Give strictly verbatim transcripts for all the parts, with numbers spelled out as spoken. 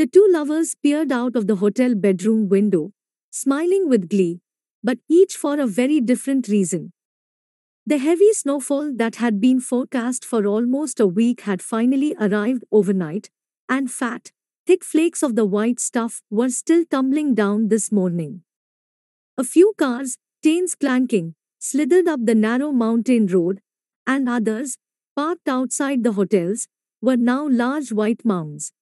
The two lovers peered out of the hotel bedroom window, smiling with glee, but each for a very different reason. The heavy snowfall that had been forecast for almost a week had finally arrived overnight, and fat, thick flakes of the white stuff were still tumbling down this morning. A few cars, chains clanking, slithered up the narrow mountain road, and others, parked outside the hotels, were now large white mounds.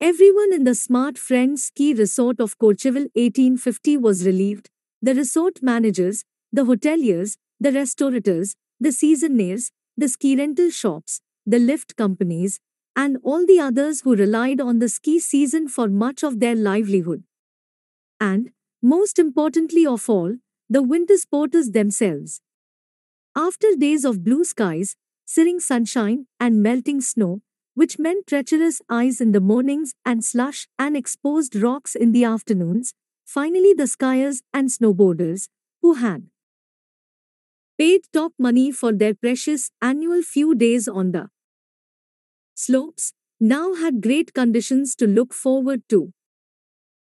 Everyone in the Smart Friends Ski Resort of Courchevel eighteen fifty was relieved: the resort managers, the hoteliers, the restaurateurs, the seasonaires, the ski rental shops, the lift companies, and all the others who relied on the ski season for much of their livelihood. And, most importantly of all, the winter sporters themselves. After days of blue skies, searing sunshine, and melting snow, which meant treacherous ice in the mornings and slush and exposed rocks in the afternoons, finally the skiers and snowboarders, who had paid top money for their precious annual few days on the slopes, now had great conditions to look forward to.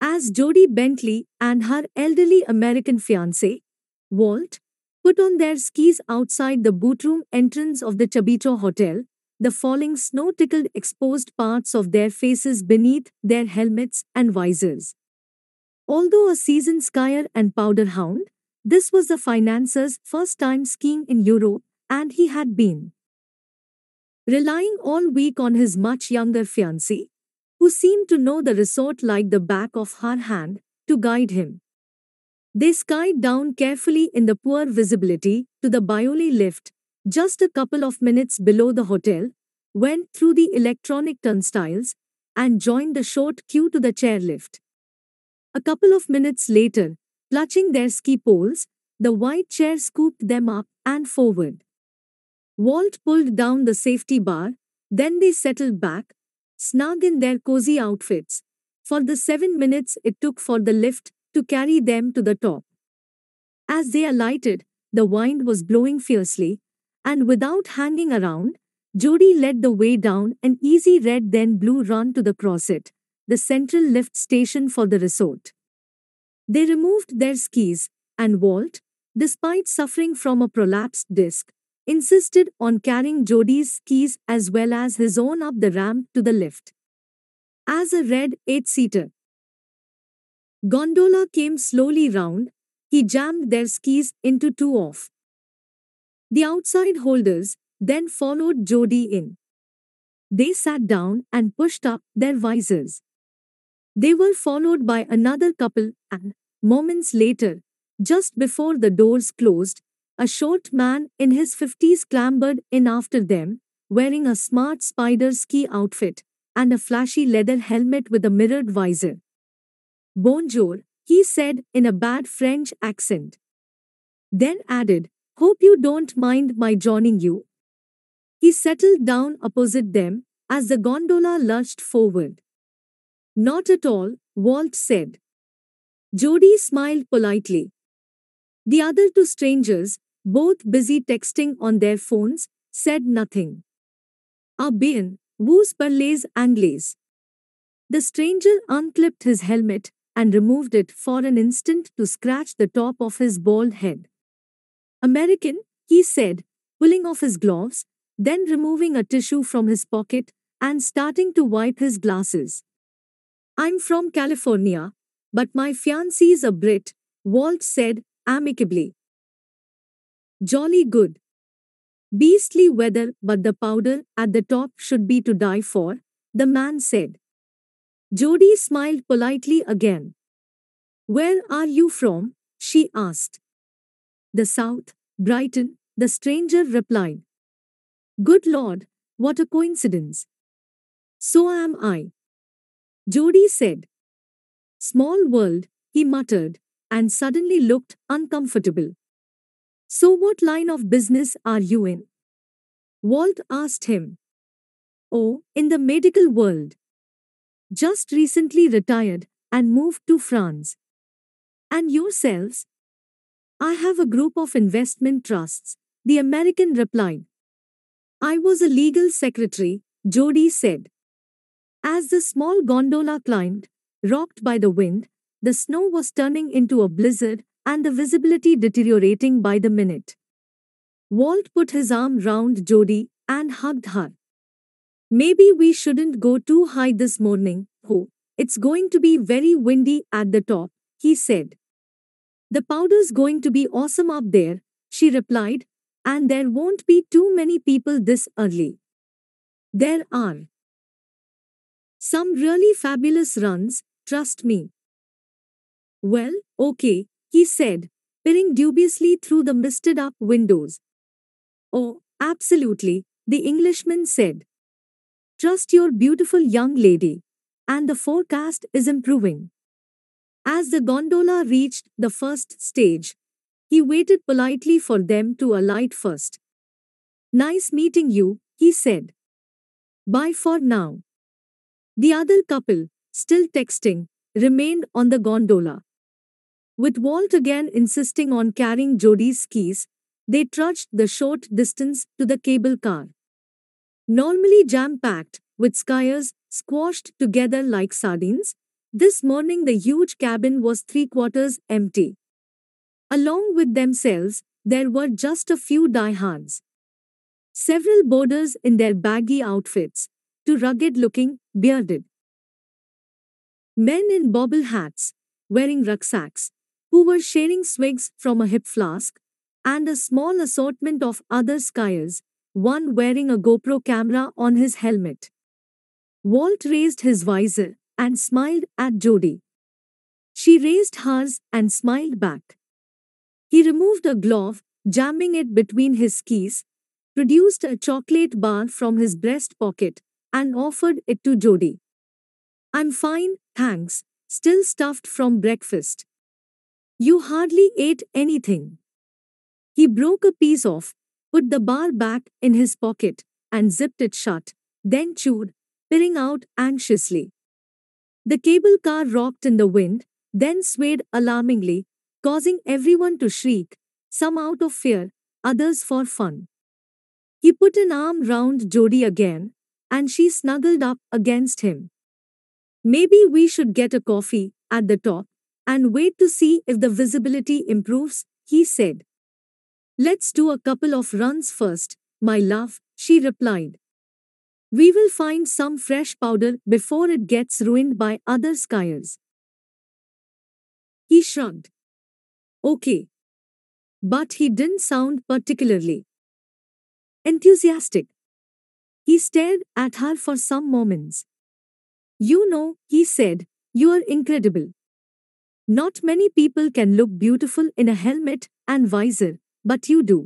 As Jodie Bentley and her elderly American fiancé, Walt, put on their skis outside the bootroom entrance of the Chabito Hotel, the falling snow tickled exposed parts of their faces beneath their helmets and visors. Although a seasoned skier and powder hound, this was the financier's first time skiing in Europe, and he had been relying all week on his much younger fiancée, who seemed to know the resort like the back of her hand, to guide him. They skied down carefully in the poor visibility to the Biollay lift, just a couple of minutes below the hotel, went through the electronic turnstiles, and joined the short queue to the chairlift. A couple of minutes later, clutching their ski poles, the white chair scooped them up and forward. Walt pulled down the safety bar, then they settled back, snug in their cozy outfits, for the seven minutes it took for the lift to carry them to the top. As they alighted, the wind was blowing fiercely, and without hanging around, Jodie led the way down an easy red then blue run to the Croisette, the central lift station for the resort. They removed their skis, and Walt, despite suffering from a prolapsed disc, insisted on carrying Jodie's skis as well as his own up the ramp to the lift. As a red eight-seater gondola came slowly round, he jammed their skis into two off. The outside holders then followed Jodie in. They sat down and pushed up their visors. They were followed by another couple, and, moments later, just before the doors closed, a short man in his fifties clambered in after them, wearing a smart spider ski outfit and a flashy leather helmet with a mirrored visor. "Bonjour," he said in a bad French accent. Then added, "Hope you don't mind my joining you." He settled down opposite them as the gondola lurched forward. "Not at all," Walt said. Jodie smiled politely. The other two strangers, both busy texting on their phones, said nothing. "Ah bien, vous parlez anglais." The stranger unclipped his helmet and removed it for an instant to scratch the top of his bald head. "American," he said, pulling off his gloves, then removing a tissue from his pocket and starting to wipe his glasses. "I'm from California, but my fiancée's a Brit," Walt said amicably. "Jolly good. Beastly weather, but the powder at the top should be to die for," the man said. Jodie smiled politely again. "Where are you from?" she asked. "The South, Brighton," the stranger replied. "Good Lord, what a coincidence." "So am I," Jodie said. "Small world," he muttered, and suddenly looked uncomfortable. "So what line of business are you in?" Walt asked him. "Oh, in the medical world. Just recently retired and moved to France." "And yourselves?" "I have a group of investment trusts," the American replied. "I was a legal secretary," Jodie said. As the small gondola climbed, rocked by the wind, the snow was turning into a blizzard and the visibility deteriorating by the minute. Walt put his arm round Jody and hugged her. "Maybe we shouldn't go too high this morning, Ho. It's going to be very windy at the top," he said. "The powder's going to be awesome up there," she replied, "and there won't be too many people this early." "There are some really fabulous runs, trust me." "Well, okay," he said, peering dubiously through the misted-up windows. "Oh, absolutely," the Englishman said. "Trust your beautiful young lady. And the forecast is improving." As the gondola reached the first stage, he waited politely for them to alight first. "Nice meeting you," he said. "Bye for now." The other couple, still texting, remained on the gondola. With Walt again insisting on carrying Jody's skis, they trudged the short distance to the cable car. Normally jam-packed, with skiers squashed together like sardines, this morning the huge cabin was three-quarters empty. Along with themselves, there were just a few diehards. Several boarders in their baggy outfits, too rugged-looking, bearded men in bobble hats, wearing rucksacks, who were sharing swigs from a hip flask, and a small assortment of other skiers, one wearing a GoPro camera on his helmet. Walt raised his visor and smiled at Jody. She raised hers and smiled back. He removed a glove, jamming it between his skis, produced a chocolate bar from his breast pocket, and offered it to Jody. "I'm fine, thanks, still stuffed from breakfast." "You hardly ate anything." He broke a piece off, put the bar back in his pocket, and zipped it shut, then chewed, peering out anxiously. The cable car rocked in the wind, then swayed alarmingly, causing everyone to shriek, some out of fear, others for fun. He put an arm round Jody again, and she snuggled up against him. "Maybe we should get a coffee at the top and wait to see if the visibility improves," he said. "Let's do a couple of runs first, my love," she replied. "We will find some fresh powder before it gets ruined by other skiers." He shrugged. "Okay." But he didn't sound particularly enthusiastic. He stared at her for some moments. "You know," he said, "you're incredible. Not many people can look beautiful in a helmet and visor, but you do."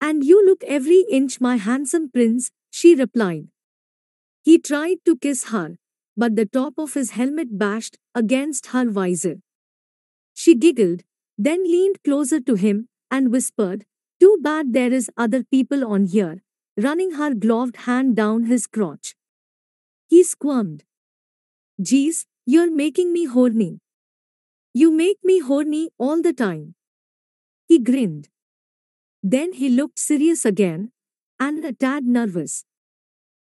"And you look every inch my handsome prince," she replied. He tried to kiss her, but the top of his helmet bashed against her visor. She giggled, then leaned closer to him and whispered, "Too bad there is other people on here," running her gloved hand down his crotch. He squirmed. "Geez, you're making me horny. You make me horny all the time." He grinned. Then he looked serious again, and a tad nervous.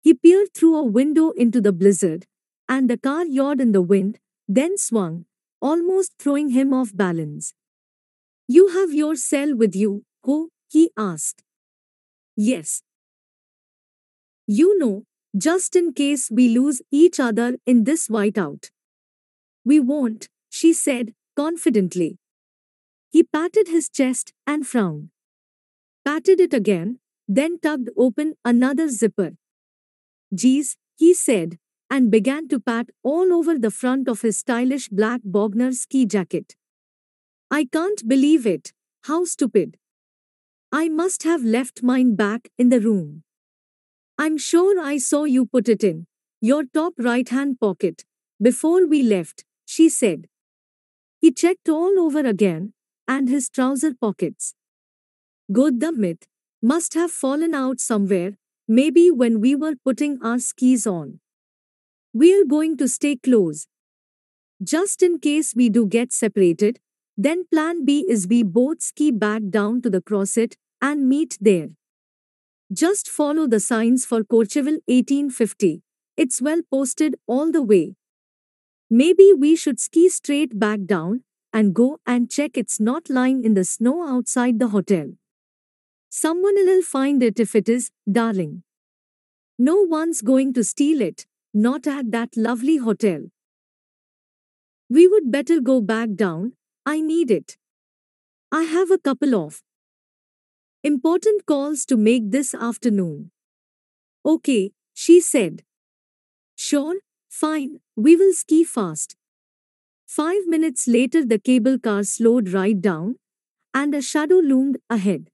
He peered through a window into the blizzard, and the car yawed in the wind, then swung, almost throwing him off balance. "You have your cell with you, Ho?" he asked. "Yes. You know, just in case we lose each other in this whiteout." "We won't," she said, confidently. He patted his chest and frowned. Patted it again, then tugged open another zipper. "Geez," he said, and began to pat all over the front of his stylish black Bogner ski jacket. "I can't believe it, how stupid. I must have left mine back in the room. I'm sure I saw you put it in your top right-hand pocket before we left," she said. He checked all over again, and his trouser pockets. "God damn it, must have fallen out somewhere, maybe when we were putting our skis on. We're going to stay close, just in case we do get separated, then plan B is we both ski back down to the Croisette and meet there. Just follow the signs for Courchevel eighteen fifty, It's well posted all the way. Maybe we should ski straight back down and go and check it's not lying in the snow outside the hotel. Someone'll find it if it is, darling. No one's going to steal it, not at that lovely hotel. We would better go back down, I need it. I have a couple of important calls to make this afternoon. Okay, she said. Sure, fine, we will ski fast. Five minutes later the cable car slowed right down, and a shadow loomed ahead.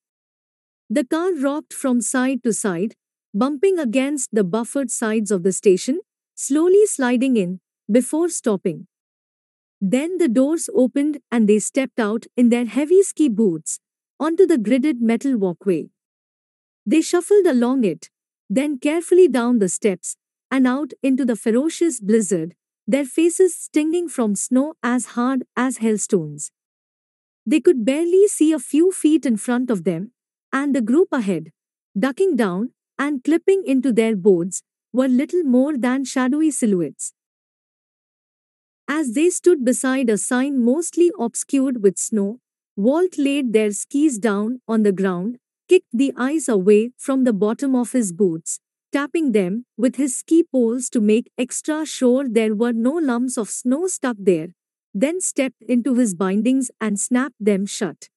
The car rocked from side to side, bumping against the buffered sides of the station, slowly sliding in, before stopping. Then the doors opened and they stepped out in their heavy ski boots, onto the gridded metal walkway. They shuffled along it, then carefully down the steps, and out into the ferocious blizzard, their faces stinging from snow as hard as hailstones. They could barely see a few feet in front of them, and the group ahead, ducking down and clipping into their boards, were little more than shadowy silhouettes. As they stood beside a sign mostly obscured with snow, Walt laid their skis down on the ground, kicked the ice away from the bottom of his boots, tapping them with his ski poles to make extra sure there were no lumps of snow stuck there, then stepped into his bindings and snapped them shut.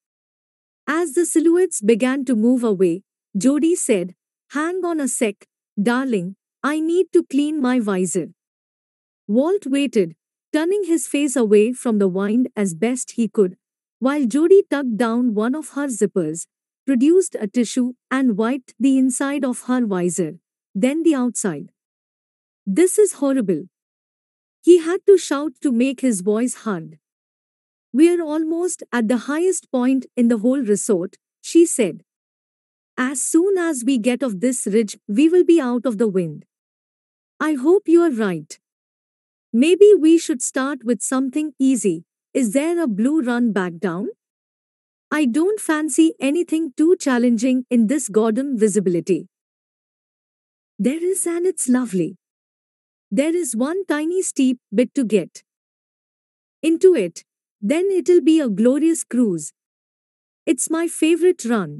As the silhouettes began to move away, Jody said, "Hang on a sec, darling, I need to clean my visor." Walt waited, turning his face away from the wind as best he could, while Jody tugged down one of her zippers, produced a tissue and wiped the inside of her visor, then the outside. "This is horrible." He had to shout to make his voice heard. "We're almost at the highest point in the whole resort," she said. "As soon as we get off this ridge, we will be out of the wind." "I hope you're right. Maybe we should start with something easy. Is there a blue run back down? I don't fancy anything too challenging in this goddamn visibility." "There is, and it's lovely. There is one tiny steep bit to get into it, then it'll be a glorious cruise. It's my favorite run."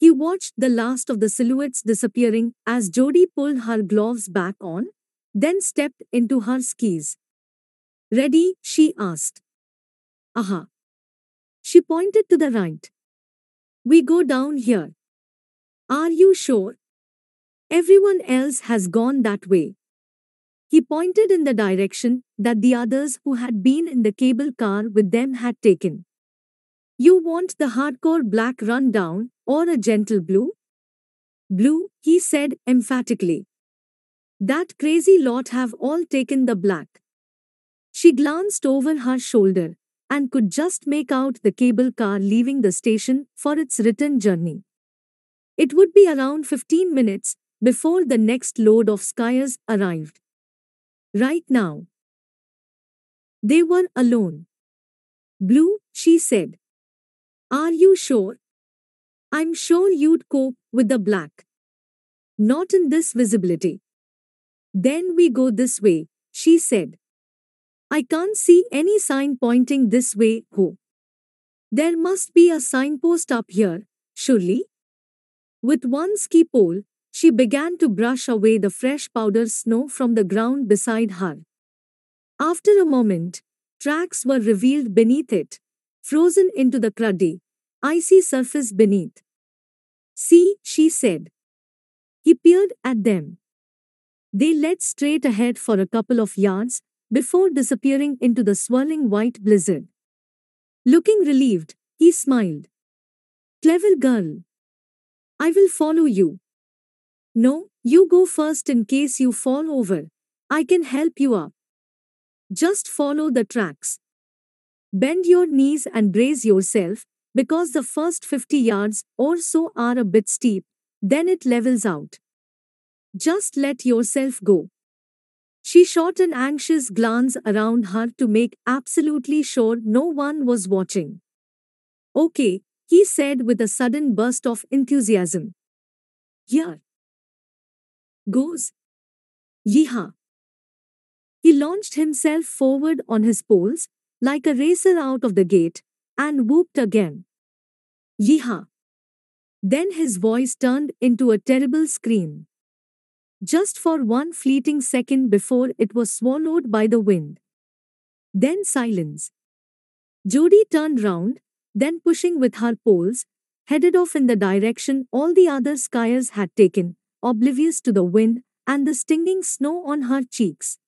He watched the last of the silhouettes disappearing as Jody pulled her gloves back on, then stepped into her skis. "Ready?" she asked. "Aha." She pointed to the right. "We go down here. Are you sure? Everyone else has gone that way." He pointed in the direction that the others who had been in the cable car with them had taken. "You want the hardcore black run down, or a gentle blue?" "Blue," he said emphatically. "That crazy lot have all taken the black." She glanced over her shoulder and could just make out the cable car leaving the station for its return journey. It would be around fifteen minutes before the next load of skiers arrived. Right now, they were alone. "Blue," she said. "Are you sure? I'm sure you'd cope with the black." "Not in this visibility." "Then we go this way," she said. "I can't see any sign pointing this way, ho. There must be a signpost up here, surely." With one ski pole, she began to brush away the fresh powder snow from the ground beside her. After a moment, tracks were revealed beneath it, frozen into the cruddy, icy surface beneath. "See," she said. He peered at them. They led straight ahead for a couple of yards, before disappearing into the swirling white blizzard. Looking relieved, he smiled. "Clever girl. I will follow you. No, you go first in case you fall over. I can help you up. Just follow the tracks. Bend your knees and brace yourself, because the first fifty yards or so are a bit steep, then it levels out. Just let yourself go." She shot an anxious glance around her to make absolutely sure no one was watching. "Okay," he said with a sudden burst of enthusiasm. "Here goes." Yeehaw! He launched himself forward on his poles, like a racer out of the gate, and whooped again. Yeehaw! Then his voice turned into a terrible scream. Just for one fleeting second before it was swallowed by the wind. Then silence. Jody turned round, then pushing with her poles, headed off in the direction all the other skiers had taken, oblivious to the wind and the stinging snow on her cheeks.